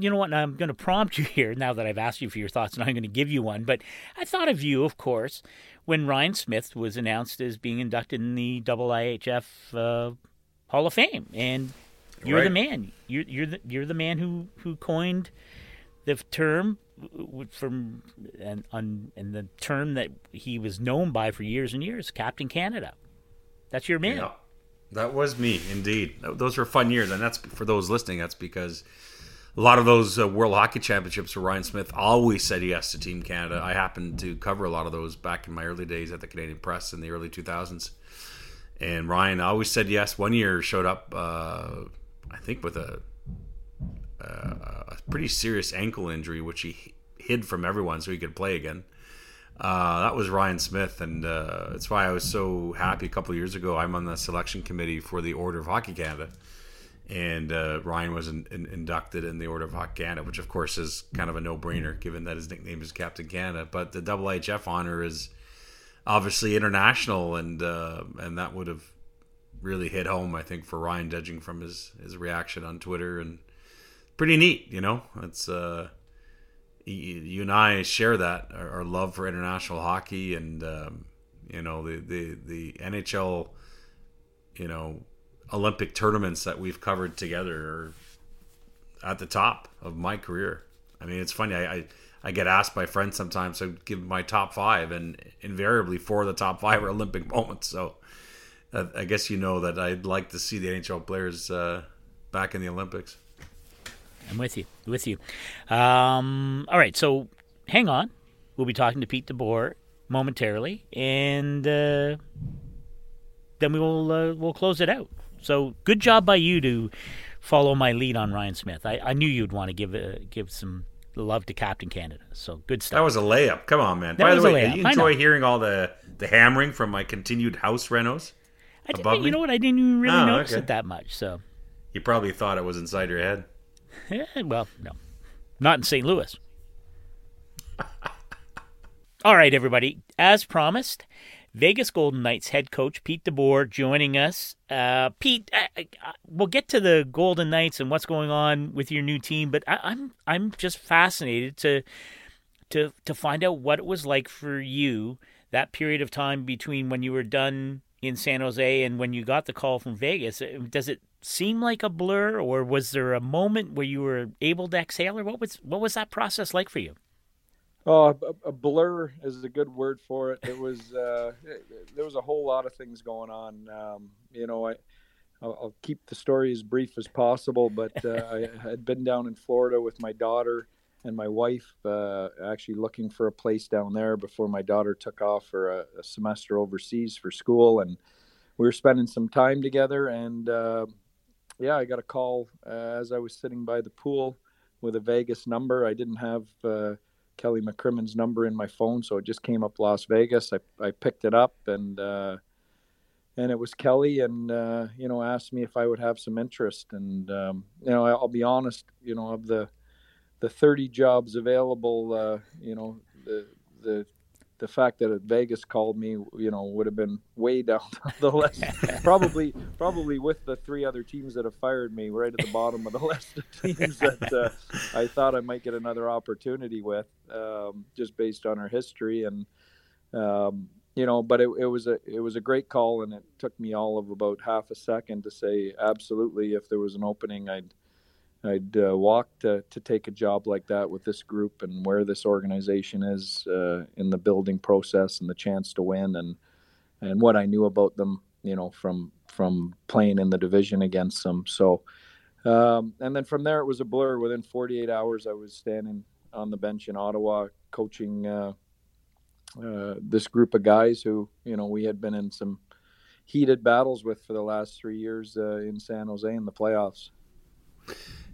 know what? I'm going to prompt you here now that I've asked you for your thoughts, and I'm going to give you one. But I thought of you, of course, when Ryan Smith was announced as being inducted in the IIHF Hall of Fame. And you're the man. You're the man who coined the term and the term that he was known by for years and years, Captain Canada. That's your man. Yeah, that was me, indeed. Those were fun years, and that's for those listening. That's because a lot of those World Hockey Championships where Ryan Smith always said yes to Team Canada. I happened to cover a lot of those back in my early days at the Canadian Press in the early 2000s. And Ryan always said yes. One year showed up, I think, with a pretty serious ankle injury, which he hid from everyone so he could play again. That was Ryan Smith, and that's why I was so happy a couple of years ago. I'm on the selection committee for the Order of Hockey Canada, and Ryan was inducted in the Order of Hockey Canada, which of course is kind of a no-brainer given that his nickname is Captain Canada. But the IIHF honor is obviously international, and that would have really hit home, I think, for Ryan, judging from his reaction on Twitter. And pretty neat, you know. It's you and I share that, our love for international hockey, and the NHL, Olympic tournaments that we've covered together are at the top of my career. I mean, it's funny. I get asked by friends sometimes to give my top five, and invariably four of the top five are Olympic moments. So I guess that I'd like to see the NHL players back in the Olympics. I'm with you. All right, so hang on. We'll be talking to Pete DeBoer momentarily, and then we'll close it out. So good job by you to follow my lead on Ryan Smith. I knew you'd want to give some love to Captain Canada. So good stuff. That was a layup. Come on, man. By the way, you enjoy hearing all the hammering from my continued house renos? You know what? I didn't even really notice it that much. So you probably thought it was inside your head. Yeah, well, no. Not in St. Louis. All right, everybody. As promised, Vegas Golden Knights head coach Pete DeBoer joining us. Pete, we'll get to the Golden Knights and what's going on with your new team, but I'm just fascinated to find out what it was like for you, that period of time between when you were done in San Jose and when you got the call from Vegas. Does it seem like a blur, or was there a moment where you were able to exhale, or what was that process like for you? Oh, a blur is a good word for it. It was there was a whole lot of things going on. I'll keep the story as brief as possible, but I had been down in Florida with my daughter and my wife, actually looking for a place down there before my daughter took off for a semester overseas for school, and we were spending some time together, and I got a call as I was sitting by the pool with a Vegas number. I didn't have Kelly McCrimmon's number in my phone, so it just came up Las Vegas. I picked it up, and it was Kelly, and asked me if I would have some interest. And I'll be honest, of the 30 jobs available, the fact that Vegas called me, would have been way down the list. Probably with the three other teams that have fired me, right at the bottom of the list of teams that I thought I might get another opportunity with, just based on our history. And but it was a great call, and it took me all of about half a second to say absolutely, if there was an opening, I'd walk to take a job like that with this group and where this organization is in the building process and the chance to win and what I knew about them, from playing in the division against them. So, and then from there it was a blur. Within 48 hours, I was standing on the bench in Ottawa coaching this group of guys who, we had been in some heated battles with for the last 3 years in San Jose in the playoffs.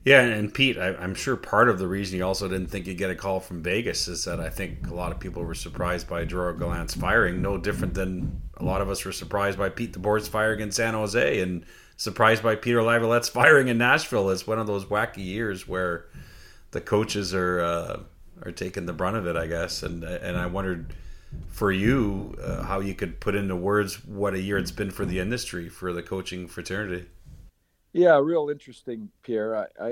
Yeah, and Pete, I'm sure part of the reason you also didn't think you'd get a call from Vegas is that I think a lot of people were surprised by Gerard Gallant's firing, no different than a lot of us were surprised by Pete DeBoer's firing in San Jose and surprised by Peter Laviolette's firing in Nashville. It's one of those wacky years where the coaches are taking the brunt of it, I guess. And I wondered for you how you could put into words what a year it's been for the industry, for the coaching fraternity. Yeah, real interesting, Pierre. I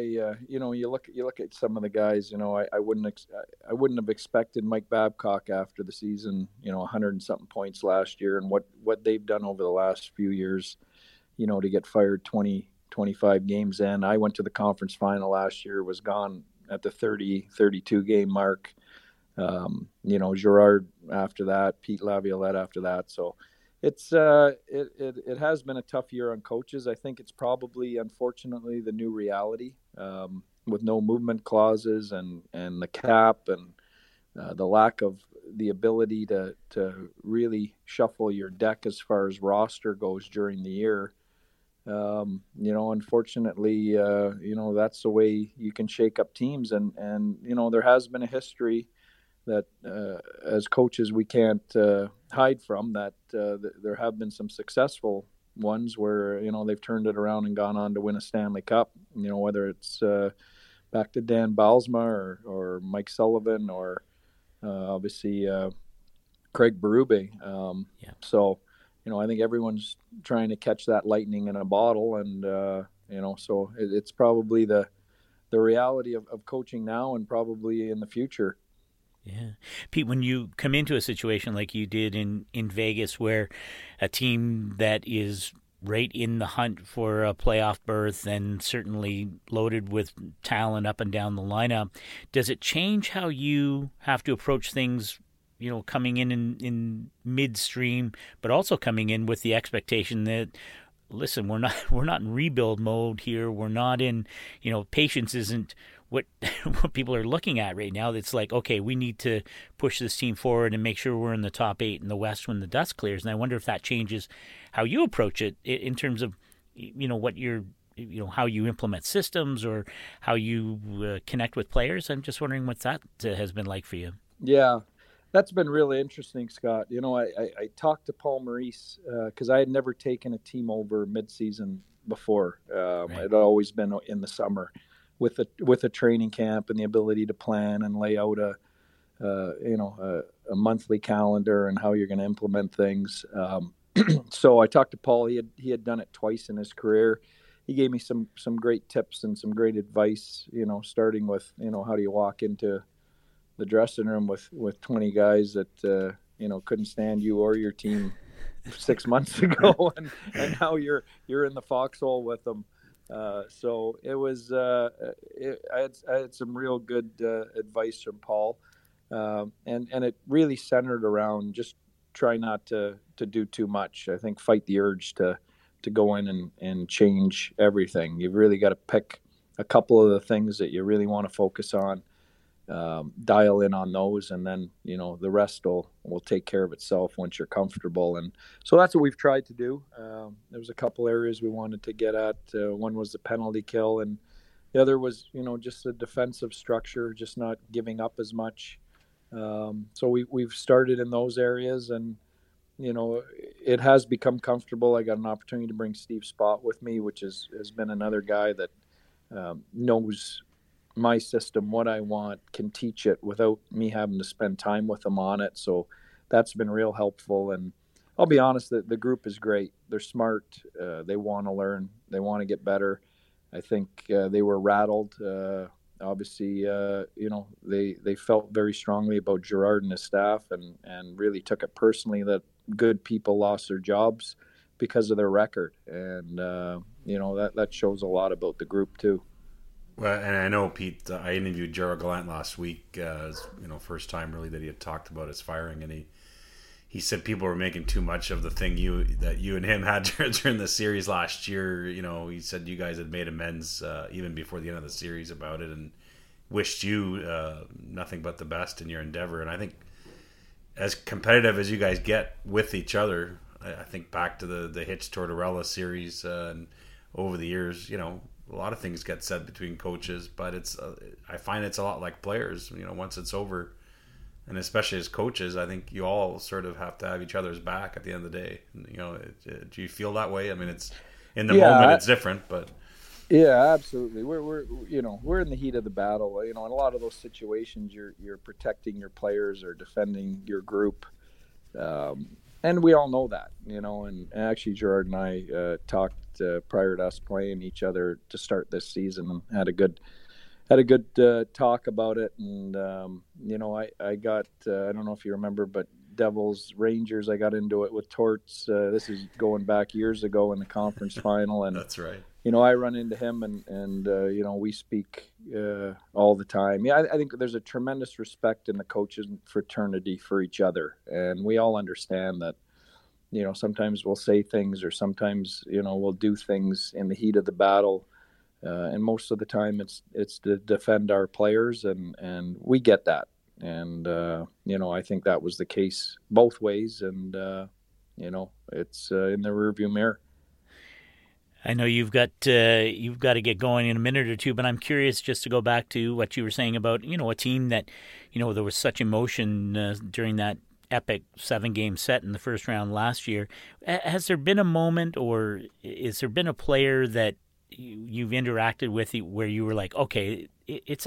you know, you look at some of the guys. You know, I wouldn't have expected Mike Babcock after the season. You know, 100 and something points last year, and what they've done over the last few years. You know, to get fired 20, 25 games in. I went to the conference final last year. Was gone at the 30, 32 game mark. You know, Gerard after that, Pete Laviolette after that. So. It's it has been a tough year on coaches. I think it's probably, unfortunately, the new reality with no movement clauses and the cap and the lack of the ability to really shuffle your deck as far as roster goes during the year. You know, unfortunately, you know, that's the way you can shake up teams. And you know, there has been a history that as coaches we can't hide from, that there have been some successful ones where, you know, they've turned it around and gone on to win a Stanley Cup, you know, whether it's back to Dan Balsma or Mike Sullivan or obviously Craig Berube. Yeah. So, you know, I think everyone's trying to catch that lightning in a bottle. And, you know, so it's probably the reality of coaching now and probably in the future. Yeah. Pete, when you come into a situation like you did in Vegas where a team that is right in the hunt for a playoff berth and certainly loaded with talent up and down the lineup, does it change how you have to approach things, you know, coming in midstream, but also coming in with the expectation that, listen, we're not in rebuild mode here. We're not in, you know, patience isn't what people are looking at right now. It's like, okay, we need to push this team forward and make sure we're in the top 8 in the West when the dust clears. And I wonder if that changes how you approach it in terms of, you know, what you're, you know, how you implement systems or how you connect with players. I'm just wondering what that has been like for you. Yeah, that's been really interesting, Scott. You know, I talked to Paul Maurice because I had never taken a team over midseason before. Right. I'd always been in the summer. With a training camp and the ability to plan and lay out a monthly calendar and how you're going to implement things. So I talked to Paul. He had done it twice in his career. He gave me some great tips and some great advice. You know, starting with, you know, how do you walk into the dressing room with 20 guys that you know, couldn't stand you or your team 6 months ago, and now you're in the foxhole with them. So it was. I had some real good advice from Paul, and it really centered around just try not to do too much. I think fight the urge to go in and change everything. You've really got to pick a couple of the things that you really want to focus on, dial in on those, and then, you know, the rest will take care of itself once you're comfortable. And so that's what we've tried to do. There was a couple areas we wanted to get at. One was the penalty kill, and the other was, you know, just the defensive structure, just not giving up as much. So we've started in those areas, and, you know, it has become comfortable. I got an opportunity to bring Steve Spott with me, which has been another guy that knows my system, what I want, can teach it without me having to spend time with them on it. So that's been real helpful. And I'll be honest, the group is great. They're smart. They want to learn. They want to get better. I think they were rattled. Obviously, you know, they felt very strongly about Gerard and his staff and really took it personally that good people lost their jobs because of their record. And, you know, that shows a lot about the group too. Well, and I know, Pete, I interviewed Gerard Gallant last week, you know, first time really that he had talked about his firing, and he said people were making too much of the thing that you and him had during the series last year. You know, he said you guys had made amends even before the end of the series about it and wished you nothing but the best in your endeavor. And I think as competitive as you guys get with each other, I think back to the Hitch Tortorella series, and over the years, you know, a lot of things get said between coaches, but it's I find it's a lot like players. You know, once it's over, and especially as coaches, I think you all sort of have to have each other's back at the end of the day. You know, do you feel that way? I mean, it's in the moment it's different, but yeah, absolutely. We're you know, we're in the heat of the battle. You know, in a lot of those situations, you're protecting your players or defending your group. And we all know that, you know, and actually Gerard and I talked prior to us playing each other to start this season, and had a good talk about it. And, you know, I got, I don't know if you remember, but Devils, Rangers, I got into it with Torts. This is going back years ago in the conference final. And that's right. You know, I run into him and you know, we speak all the time. Yeah, I think there's a tremendous respect in the coaching fraternity for each other. And we all understand that, you know, sometimes we'll say things or sometimes, you know, we'll do things in the heat of the battle. And most of the time it's to defend our players. And we get that. And, you know, I think that was the case both ways. And, you know, it's in the rearview mirror. I know you've got to get going in a minute or two, but I'm curious just to go back to what you were saying about, you know, a team that, you know, there was such emotion during that epic 7-game set in the first round last year. Has there been a moment or is there been a player that you've interacted with where you were like, okay, this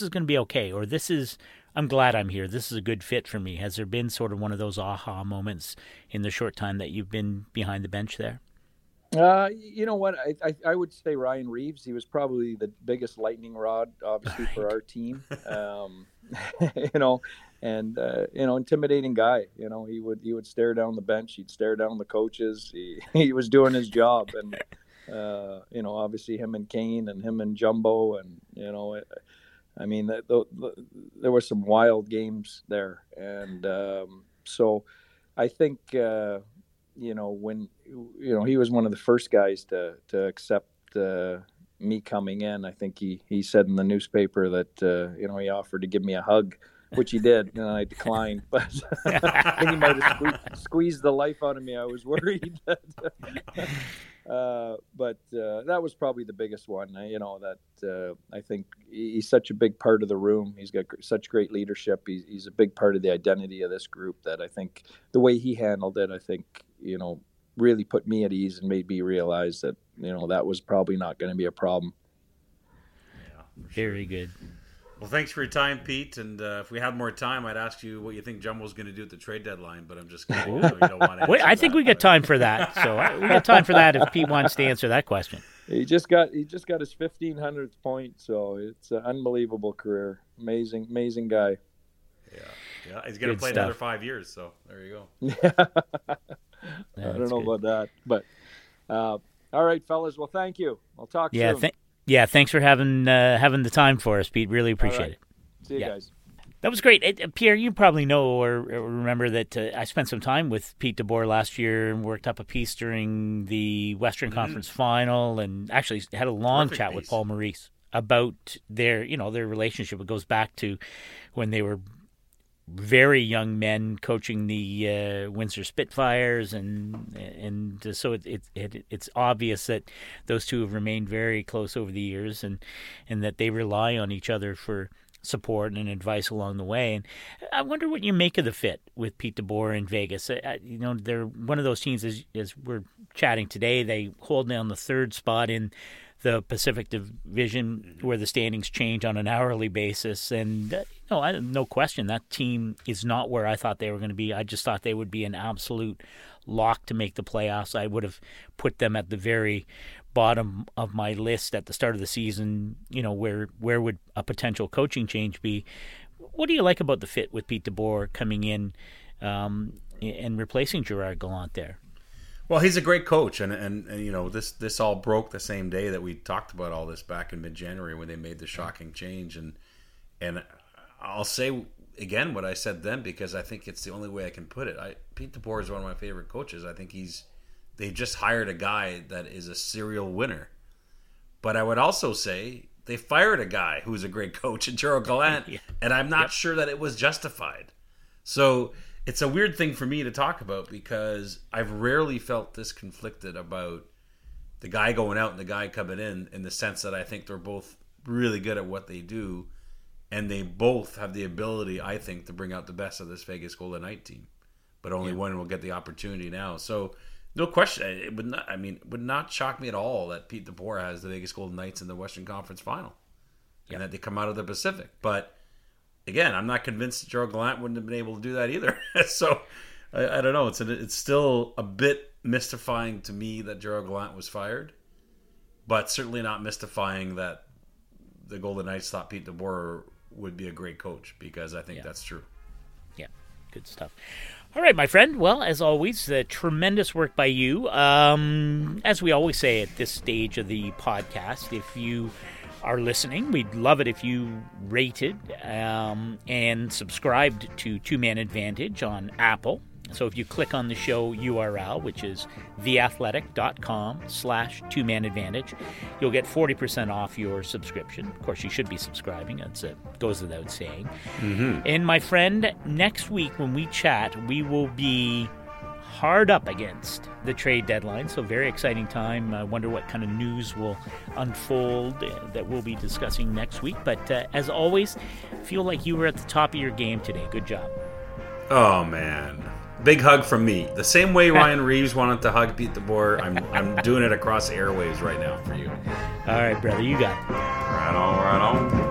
is going to be okay, or this is, I'm glad I'm here, this is a good fit for me? Has there been sort of one of those aha moments in the short time that you've been behind the bench there? You know what? I would say Ryan Reeves. He was probably the biggest lightning rod, obviously, for our team. You know, and you know, intimidating guy. You know, he would stare down the bench. He'd stare down the coaches. He was doing his job, and you know, obviously him and Kane and him and Jumbo, and you know, I mean, there were some wild games there, and so I think. You know, when, you know, he was one of the first guys to accept me coming in. I think he said in the newspaper that, you know, he offered to give me a hug, which he did, and I declined. But I think he might have squeezed the life out of me. I was worried. But that was probably the biggest one. You know, that I think he's such a big part of the room. He's got such great leadership. He's a big part of the identity of this group that I think the way he handled it, I think, you know, really put me at ease and made me realize that, you know, that was probably not going to be a problem. Yeah, very good. Well, thanks for your time, Pete. And if we had more time, I'd ask you what you think Jumbo's going to do at the trade deadline, but I'm just kidding. So you don't want to we got time for that. So we got time for that if Pete wants to answer that question. He just got his 1,500th point, so it's an unbelievable career. Amazing, amazing guy. Yeah. He's going to play another 5 years, so there you go. I don't know about that, but all right, fellas. Well, thank you. I'll talk to you soon. Yeah, thanks for having the time for us, Pete. Really appreciate it. See you guys. That was great. Pierre, you probably know or remember that I spent some time with Pete DeBoer last year and worked up a piece during the Western Conference Final, and actually had a long chat with Paul Maurice about their relationship. It goes back to when they were very young men coaching the Windsor Spitfires, and so it's obvious that those two have remained very close over the years, and that they rely on each other for support and advice along the way. And I wonder what you make of the fit with Pete DeBoer in Vegas. You know, they're one of those teams, as we're chatting today, they hold down the third spot in the Pacific Division, where the standings change on an hourly basis. And no question, that team is not where I thought they were going to be. I just thought they would be an absolute lock to make the playoffs. I would have put them at the very bottom of my list at the start of the season. You know, where would a potential coaching change be? What do you like about the fit with Pete DeBoer coming in and replacing Gerard Gallant there? Well, he's a great coach, and you know, this all broke the same day that we talked about all this back in mid-January when they made the shocking change, and I'll say again what I said then, because I think it's the only way I can put it. Pete DeBoer is one of my favorite coaches. I think they just hired a guy that is a serial winner, but I would also say they fired a guy who's a great coach in Gerald Gallant, and I'm not sure that it was justified. So it's a weird thing for me to talk about because I've rarely felt this conflicted about the guy going out and the guy coming in the sense that I think they're both really good at what they do, and they both have the ability, I think, to bring out the best of this Vegas Golden Knight team. But only one will get the opportunity now. So, no question, it would not shock me at all that Pete DeBoer has the Vegas Golden Knights in the Western Conference Final, and that they come out of the Pacific. But again, I'm not convinced that Gerald Gallant wouldn't have been able to do that either. So I don't know. It's still a bit mystifying to me that Gerald Gallant was fired, but certainly not mystifying that the Golden Knights thought Pete DeBoer would be a great coach, because I think that's true. Yeah, good stuff. All right, my friend. Well, as always, tremendous work by you. As we always say at this stage of the podcast, if you are listening, we'd love it if you rated and subscribed to Two Man Advantage on Apple. So if you click on the show URL, which is theathletic.com/twomanadvantage, you'll get 40% off your subscription. Of course, you should be subscribing. It goes without saying. Mm-hmm. And my friend, next week when we chat, we will be hard up against the trade deadline. So very exciting time. I wonder what kind of news will unfold that we'll be discussing next week. But as always, feel like you were at the top of your game today. Good job. Oh, man. Big hug from me. The same way Ryan Reeves wanted to hug Pete DeBoer, I'm doing it across airwaves right now for you. All right, brother, you got it. Right on, right on.